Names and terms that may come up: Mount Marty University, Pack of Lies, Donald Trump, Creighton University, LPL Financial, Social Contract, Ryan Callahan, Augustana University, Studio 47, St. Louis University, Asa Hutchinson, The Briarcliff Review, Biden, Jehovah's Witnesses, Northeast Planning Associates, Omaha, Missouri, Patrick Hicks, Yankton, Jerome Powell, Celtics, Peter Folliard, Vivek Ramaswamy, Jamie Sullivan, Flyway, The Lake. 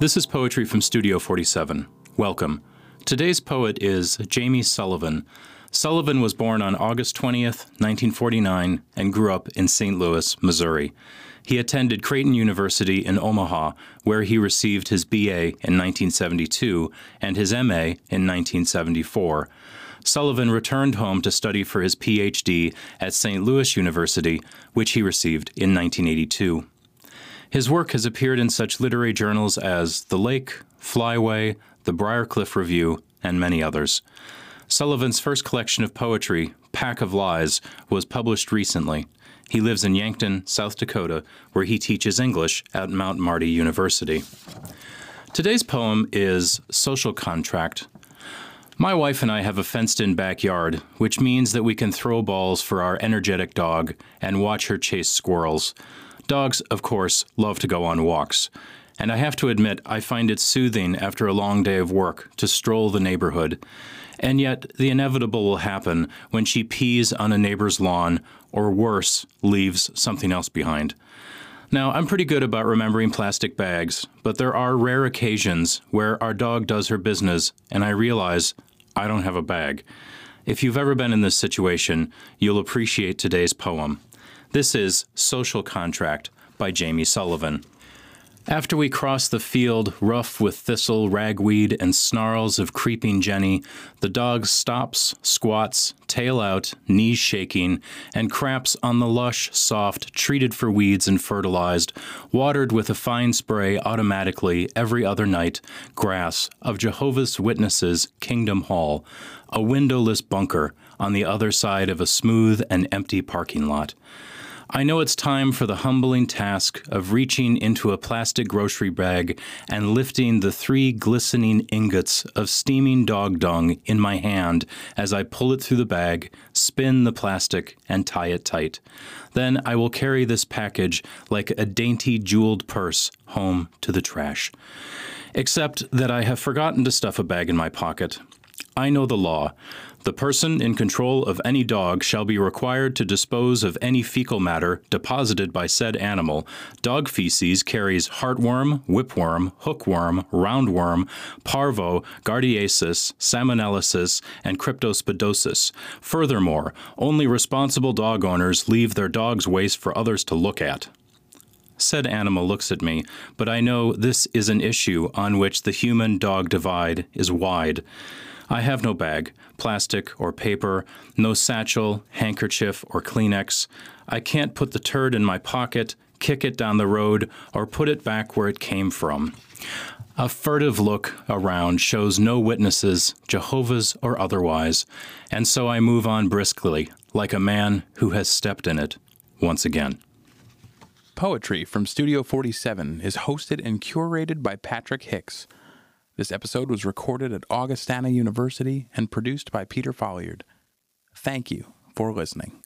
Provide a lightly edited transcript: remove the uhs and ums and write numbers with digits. This is Poetry from Studio 47. Welcome. Today's poet is Jamie Sullivan. Sullivan was born on August 20th, 1949, and grew up in St. Louis, Missouri. He attended Creighton University in Omaha, where he received his B.A. in 1972 and his M.A. in 1974. Sullivan returned home to study for his Ph.D. at St. Louis University, which he received in 1982. His work has appeared in such literary journals as The Lake, Flyway, The Briarcliff Review, and many others. Sullivan's first collection of poetry, Pack of Lies, was published recently. He lives in Yankton, South Dakota, where he teaches English at Mount Marty University. Today's poem is Social Contract. My wife and I have a fenced-in backyard, which means that we can throw balls for our energetic dog and watch her chase squirrels. Dogs, of course, love to go on walks, and I have to admit I find it soothing after a long day of work to stroll the neighborhood. And yet the inevitable will happen when she pees on a neighbor's lawn, or worse, leaves something else behind. Now, I'm pretty good about remembering plastic bags, but there are rare occasions where our dog does her business and I realize I don't have a bag. If you've ever been in this situation, you'll appreciate today's poem. This is Social Contract by Jamie Sullivan. After we crossed the field, rough with thistle, ragweed, and snarls of creeping jenny, the dog stops, squats, tail out, knees shaking, and craps on the lush, soft, treated for weeds and fertilized, watered with a fine spray automatically every other night, grass of Jehovah's Witnesses' Kingdom Hall, a windowless bunker on the other side of a smooth and empty parking lot. I know it's time for the humbling task of reaching into a plastic grocery bag and lifting the three glistening ingots of steaming dog dung in my hand as I pull it through the bag, spin the plastic, and tie it tight. Then I will carry this package like a dainty jeweled purse home to the trash. Except that I have forgotten to stuff a bag in my pocket. I know the law. The person in control of any dog shall be required to dispose of any fecal matter deposited by said animal. Dog feces carries heartworm, whipworm, hookworm, roundworm, parvo, gardiasis, salmonellosis, and cryptospidosis. Furthermore, only responsible dog owners leave their dog's waste for others to look at. Said animal looks at me, but I know this is an issue on which the human-dog divide is wide. I have no bag, plastic or paper, no satchel, handkerchief, or Kleenex. I can't put the turd in my pocket, kick it down the road, or put it back where it came from. A furtive look around shows no witnesses, Jehovah's or otherwise, and so I move on briskly, like a man who has stepped in it once again. Poetry from Studio 47 is hosted and curated by Patrick Hicks. This episode was recorded at Augustana University and produced by Peter Folliard. Thank you for listening.